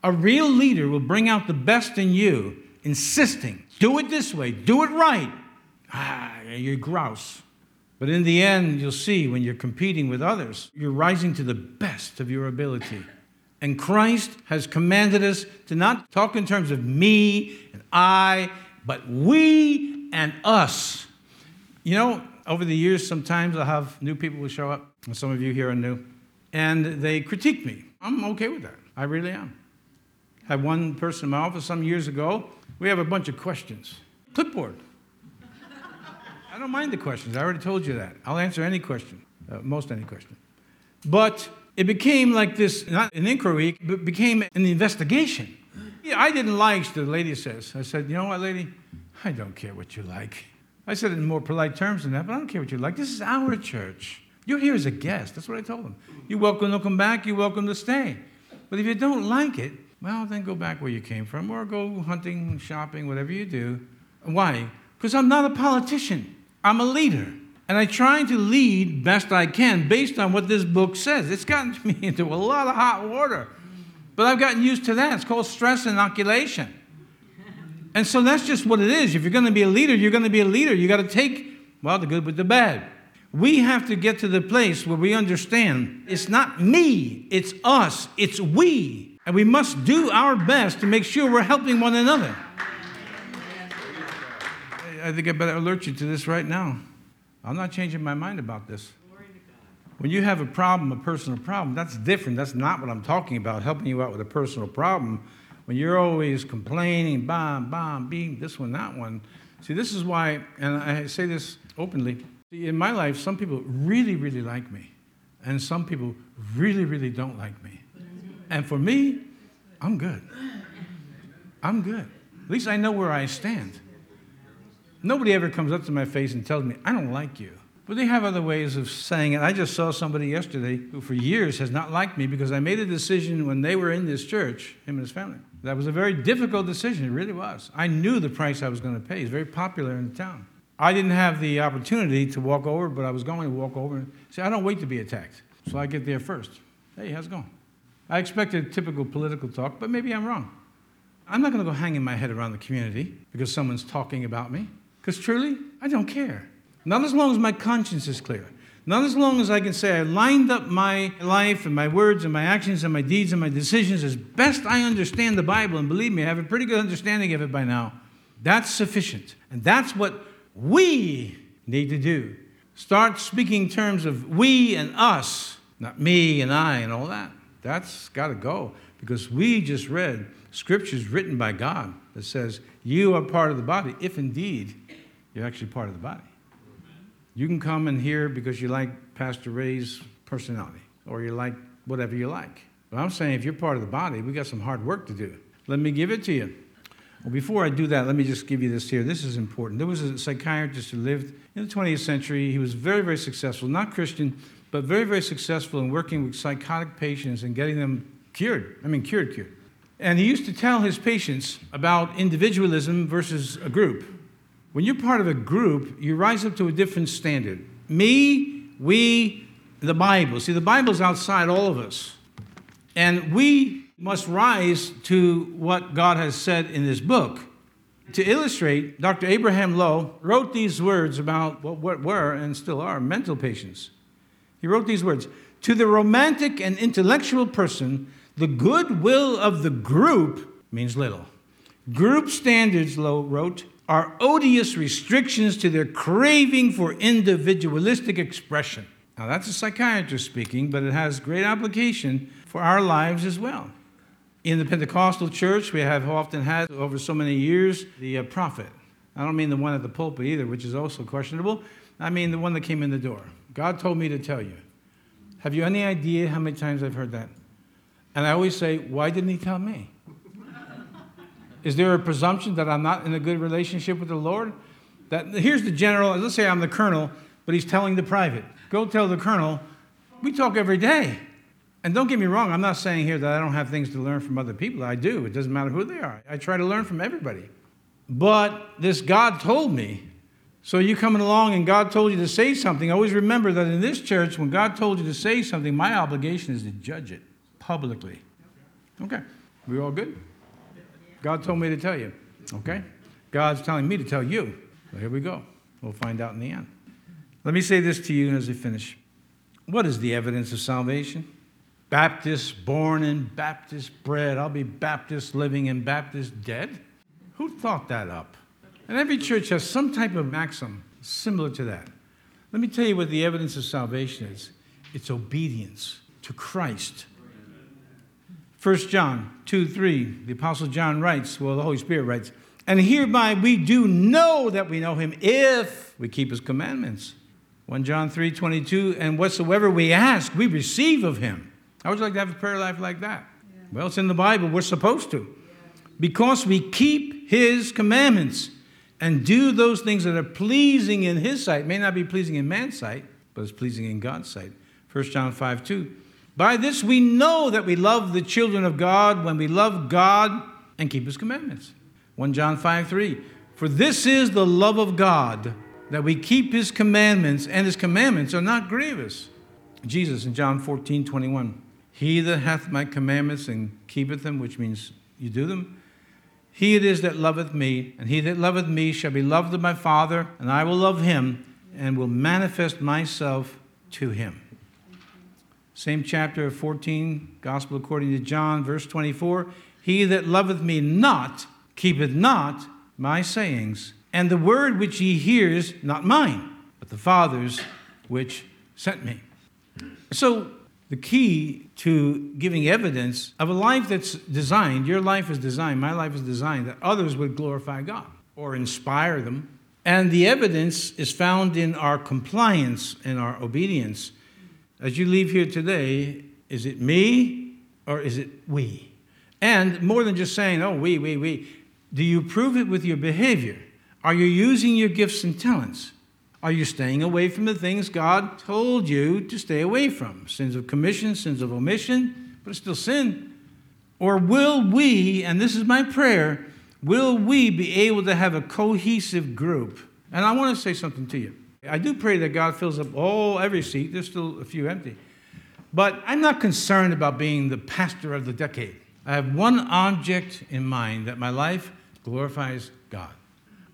A real leader will bring out the best in you, insisting, do it this way, do it right. Ah, you're grouse. But in the end, you'll see when you're competing with others, you're rising to the best of your ability. And Christ has commanded us to not talk in terms of me and I, but we and us. You know, over the years, sometimes I'll have new people who show up, and some of you here are new, and they critique me. I'm okay with that. I really am. I had one person in my office some years ago. We have a bunch of questions. Clipboard. I don't mind the questions. I already told you that. I'll answer any question, uh, most any question. But it became like this, not an inquiry, but became an investigation. Yeah, I didn't like, the lady says. I said, you know what, lady? I don't care what you like. I said it in more polite terms than that, but I don't care what you like. This is our church. You're here as a guest. That's what I told them. You're welcome to come back. You're welcome to stay. But if you don't like it, well, then go back where you came from or go hunting, shopping, whatever you do. Why? Because I'm not a politician. I'm a leader. And I try to lead best I can based on what this book says. It's gotten me into a lot of hot water. But I've gotten used to that. It's called stress inoculation. And so that's just what it is. If you're going to be a leader, you're going to be a leader. You've got to take, well, the good with the bad. We have to get to the place where we understand it's not me, it's us, it's we. And we must do our best to make sure we're helping one another. I think I better alert you to this right now. I'm not changing my mind about this. When you have a problem, a personal problem, that's different. That's not what I'm talking about, helping you out with a personal problem. When you're always complaining, bam, bam, being this one, that one. See, this is why, and I say this openly, in my life, some people really, really like me, and some people really, really don't like me. And for me, I'm good. I'm good. At least I know where I stand. Nobody ever comes up to my face and tells me, I don't like you. But they have other ways of saying it. I just saw somebody yesterday who for years has not liked me because I made a decision when they were in this church, him and his family. That was a very difficult decision. It really was. I knew the price I was going to pay. He's very popular in the town. I didn't have the opportunity to walk over, but I was going to walk over. See, I don't wait to be attacked, so I get there first. Hey, how's it going? I expected typical political talk, but maybe I'm wrong. I'm not going to go hanging my head around the community because someone's talking about me, because truly, I don't care. Not as long as my conscience is clear. Not as long as I can say I lined up my life and my words and my actions and my deeds and my decisions as best I understand the Bible, and believe me, I have a pretty good understanding of it by now. That's sufficient, and that's what we need to do. Start speaking terms of we and us, not me and I and all that. That's got to go, because we just read scriptures written by God that says you are part of the body, if indeed you're actually part of the body. You can come in here because you like Pastor Ray's personality, or you like whatever you like. But I'm saying if you're part of the body, we got some hard work to do. Let me give it to you. Well, before I do that, let me just give you this here. This is important. There was a psychiatrist who lived in the twentieth century. He was very, very successful, not Christian, but very, very successful in working with psychotic patients and getting them cured. I mean, cured, cured. And he used to tell his patients about individualism versus a group. When you're part of a group, you rise up to a different standard. Me, we, the Bible. See, the Bible's outside all of us. And we must rise to what God has said in this book. To illustrate, Doctor Abraham Low wrote these words about what were and still are mental patients. He wrote these words, "To the romantic and intellectual person, the goodwill of the group means little. Group standards," Lowe wrote, "are odious restrictions to their craving for individualistic expression." Now, that's a psychiatrist speaking, but it has great application for our lives as well. In the Pentecostal church, we have often had over so many years the uh, prophet. I don't mean the one at the pulpit either, which is also questionable. I mean the one that came in the door. God told me to tell you. Have you any idea how many times I've heard that? And I always say, why didn't he tell me? Is there a presumption that I'm not in a good relationship with the Lord? That here's the general, let's say I'm the colonel, but he's telling the private. Go tell the colonel, we talk every day. And don't get me wrong, I'm not saying here that I don't have things to learn from other people. I do. It doesn't matter who they are. I try to learn from everybody. But this God told me. So you coming along and God told you to say something. Always remember that in this church, when God told you to say something, my obligation is to judge it. Publicly. Okay. We all good? God told me to tell you. Okay. God's telling me to tell you. So here we go. We'll find out in the end. Let me say this to you as we finish. What is the evidence of salvation? Baptist born and Baptist bred. I'll be Baptist living and Baptist dead. Who thought that up? And every church has some type of maxim similar to that. Let me tell you what the evidence of salvation is. It's obedience to Christ. First John two three, the Apostle John writes, well, the Holy Spirit writes, "And hereby we do know that we know him if we keep his commandments." First John three twenty-two, "And whatsoever we ask, we receive of him." How would you like to have a prayer life like that? Yeah. Well, it's in the Bible. We're supposed to. Yeah. "Because we keep his commandments and do those things that are pleasing in his sight." May not be pleasing in man's sight, but it's pleasing in God's sight. First John five two. "By this we know that we love the children of God when we love God and keep his commandments." First John five three, "For this is the love of God, that we keep his commandments, and his commandments are not grievous." Jesus in John fourteen twenty-one, "He that hath my commandments and keepeth them," which means you do them, "he it is that loveth me, and he that loveth me shall be loved of my Father, and I will love him, and will manifest myself to him." Same chapter of fourteen, Gospel according to John, verse twenty-four. "He that loveth me not, keepeth not my sayings. And the word which ye hear is not mine, but the Father's which sent me." So the key to giving evidence of a life that's designed, your life is designed, my life is designed, that others would glorify God or inspire them. And the evidence is found in our compliance and our obedience. As you leave here today, is it me or is it we? And more than just saying, oh, we, we, we, do you prove it with your behavior? Are you using your gifts and talents? Are you staying away from the things God told you to stay away from? Sins of commission, sins of omission, but it's still sin. Or will we, and this is my prayer, will we be able to have a cohesive group? And I want to say something to you. I do pray that God fills up all, every seat. There's still a few empty. But I'm not concerned about being the pastor of the decade. I have one object in mind, that my life glorifies God.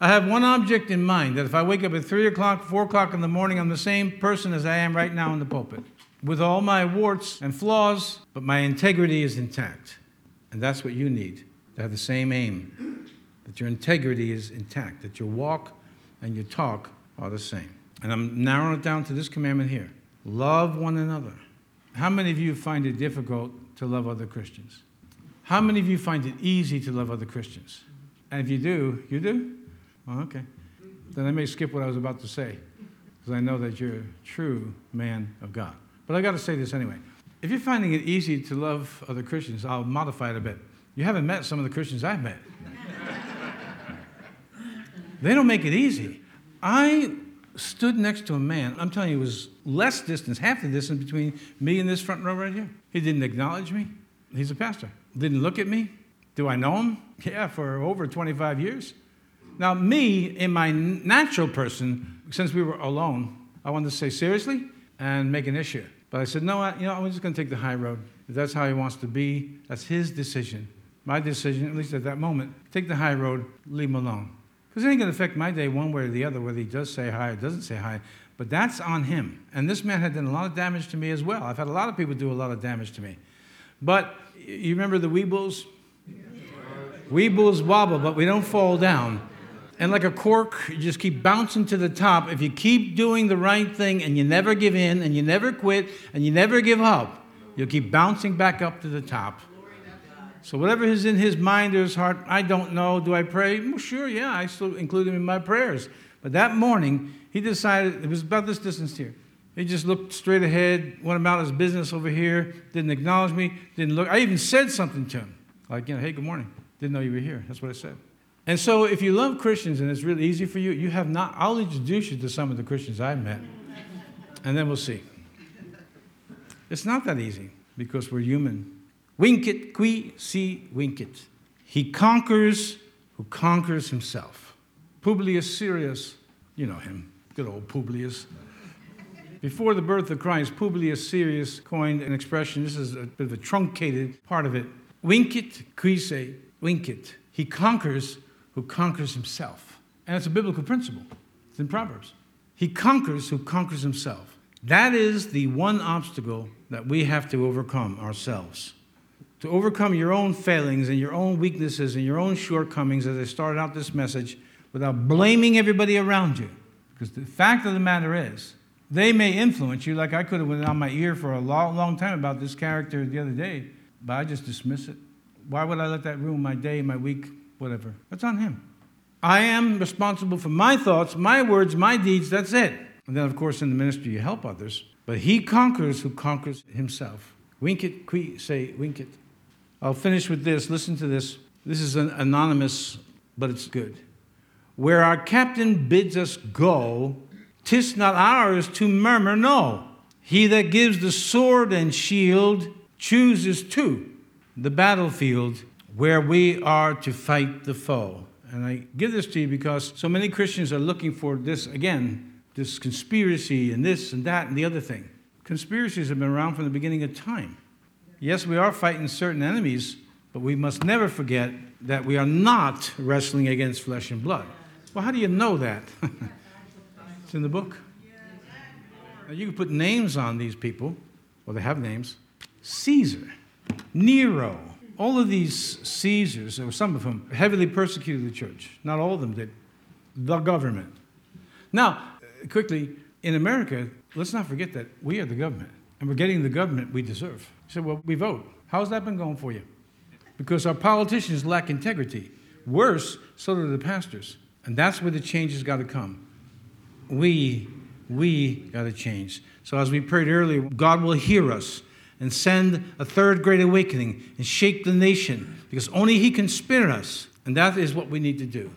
I have one object in mind, that if I wake up at three o'clock, four o'clock in the morning, I'm the same person as I am right now in the pulpit, with all my warts and flaws, but my integrity is intact. And that's what you need, to have the same aim, that your integrity is intact, that your walk and your talk are the same. And I'm narrowing it down to this commandment here. Love one another. How many of you find it difficult to love other Christians? How many of you find it easy to love other Christians? And if you do, you do? Well, okay. Then I may skip what I was about to say, because I know that you're a true man of God. But I got to say this anyway. If you're finding it easy to love other Christians, I'll modify it a bit. You haven't met some of the Christians I've met. They don't make it easy. I stood next to a man. I'm telling you, it was less distance, half the distance between me and this front row right here. He didn't acknowledge me. He's a pastor. Didn't look at me. Do I know him? Yeah, for over twenty-five years. Now, me, in my natural person, since we were alone, I wanted to say seriously and make an issue. But I said, no, I, you know, I'm just going to take the high road. If that's how he wants to be, that's his decision. My decision, at least at that moment, take the high road, leave him alone. Because it ain't going to affect my day one way or the other, whether he does say hi or doesn't say hi. But that's on him. And this man had done a lot of damage to me as well. I've had a lot of people do a lot of damage to me. But you remember the Weebles? Weebles wobble, but we don't fall down. And like a cork, you just keep bouncing to the top. If you keep doing the right thing and you never give in and you never quit and you never give up, you'll keep bouncing back up to the top. So whatever is in his mind or his heart, I don't know. Do I pray? Well, sure, yeah, I still include him in my prayers. But that morning, he decided, it was about this distance here. He just looked straight ahead, went about his business over here, didn't acknowledge me, didn't look. I even said something to him, like, you know, hey, good morning. Didn't know you were here. That's what I said. And so if you love Christians and it's really easy for you, you have not, I'll introduce you to some of the Christians I've met, and then we'll see. It's not that easy because we're human. Vincit qui si vincit. He conquers who conquers himself. Publius Sirius, you know him, good old Publius. Before the birth of Christ, Publius Sirius coined an expression. This is a bit of a truncated part of it. Vincit qui se vincit. He conquers who conquers himself. And it's a biblical principle. It's in Proverbs. He conquers who conquers himself. That is the one obstacle that we have to overcome ourselves. To overcome your own failings and your own weaknesses and your own shortcomings, as I started out this message, without blaming everybody around you. Because the fact of the matter is, they may influence you, like I could have went on my ear for a long, long time about this character the other day, but I just dismiss it. Why would I let that ruin my day, my week, whatever? That's on him. I am responsible for my thoughts, my words, my deeds, that's it. And then, of course, in the ministry, you help others. But he conquers who conquers himself. Vincit qui se vincit. I'll finish with this. Listen to this. This is an anonymous, but it's good. Where our captain bids us go, 'tis not ours to murmur, no. He that gives the sword and shield chooses to. The battlefield where we are to fight the foe. And I give this to you because so many Christians are looking for this, again, this conspiracy and this and that and the other thing. Conspiracies have been around from the beginning of time. Yes, we are fighting certain enemies, but we must never forget that we are not wrestling against flesh and blood. Well, how do you know that? It's in the book. Now, you can put names on these people. Well, they have names. Caesar. Nero, all of these Caesars, or some of whom, heavily persecuted the church. Not all of them did. The government. Now, quickly, in America, let's not forget that we are the government, and we're getting the government we deserve. You say, well, we vote. How's that been going for you? Because our politicians lack integrity. Worse, so do the pastors. And that's where the change has got to come. We, we got to change. So as we prayed earlier, God will hear us and send a third great awakening and shake the nation, because only he can spare us. And that is what we need to do.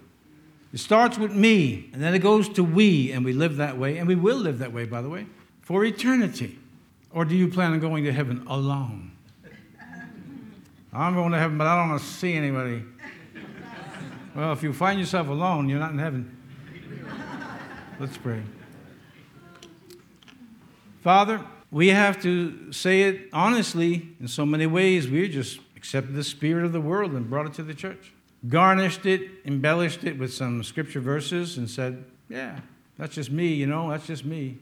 It starts with me, and then it goes to we, and we live that way, and we will live that way, by the way, for eternity. Or do you plan on going to heaven alone? I'm going to heaven, but I don't want to see anybody. Well, if you find yourself alone, you're not in heaven. Let's pray. Father, we have to say it honestly in so many ways. We just accepted the spirit of the world and brought it to the church. Garnished it, embellished it with some scripture verses and said, yeah, that's just me, you know, that's just me.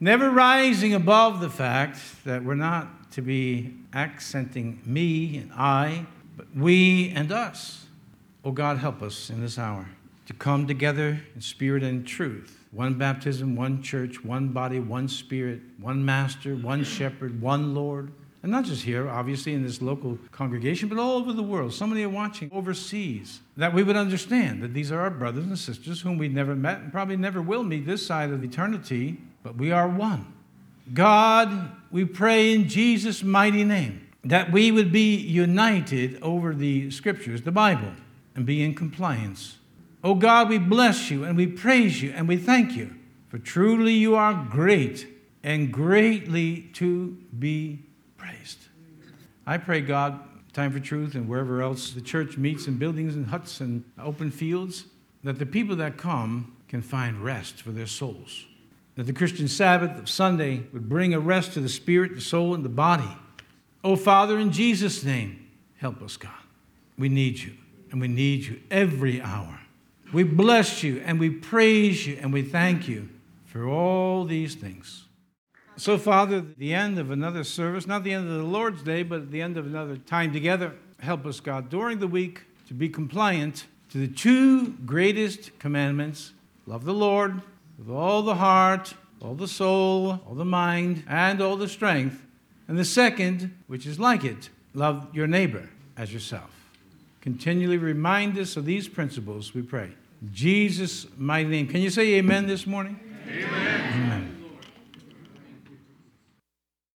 Never rising above the fact that we're not to be accenting me and I, but we and us. Oh, God, help us in this hour to come together in spirit and truth. One baptism, one church, one body, one spirit, one master, one shepherd, one Lord. And not just here, obviously, in this local congregation, but all over the world. So many are watching overseas. That we would understand that these are our brothers and sisters whom we never met and probably never will meet this side of eternity, but we are one. God, we pray in Jesus' mighty name that we would be united over the scriptures, the Bible, and be in compliance. Oh God, we bless you and we praise you and we thank you, for truly you are great and greatly to be praised. I pray, God, Time for Truth and wherever else the church meets in buildings and huts and open fields, that the people that come can find rest for their souls. That the Christian Sabbath of Sunday would bring a rest to the spirit, the soul, and the body. Oh, Father, in Jesus' name, help us, God. We need you, and we need you every hour. We bless you, and we praise you, and we thank you for all these things. So, Father, the end of another service, not the end of the Lord's Day, but at the end of another time together, help us, God, during the week to be compliant to the two greatest commandments. Love the Lord with all the heart, all the soul, all the mind, and all the strength. And the second, which is like it, love your neighbor as yourself. Continually remind us of these principles, we pray. In Jesus' mighty name. Can you say amen this morning? Amen.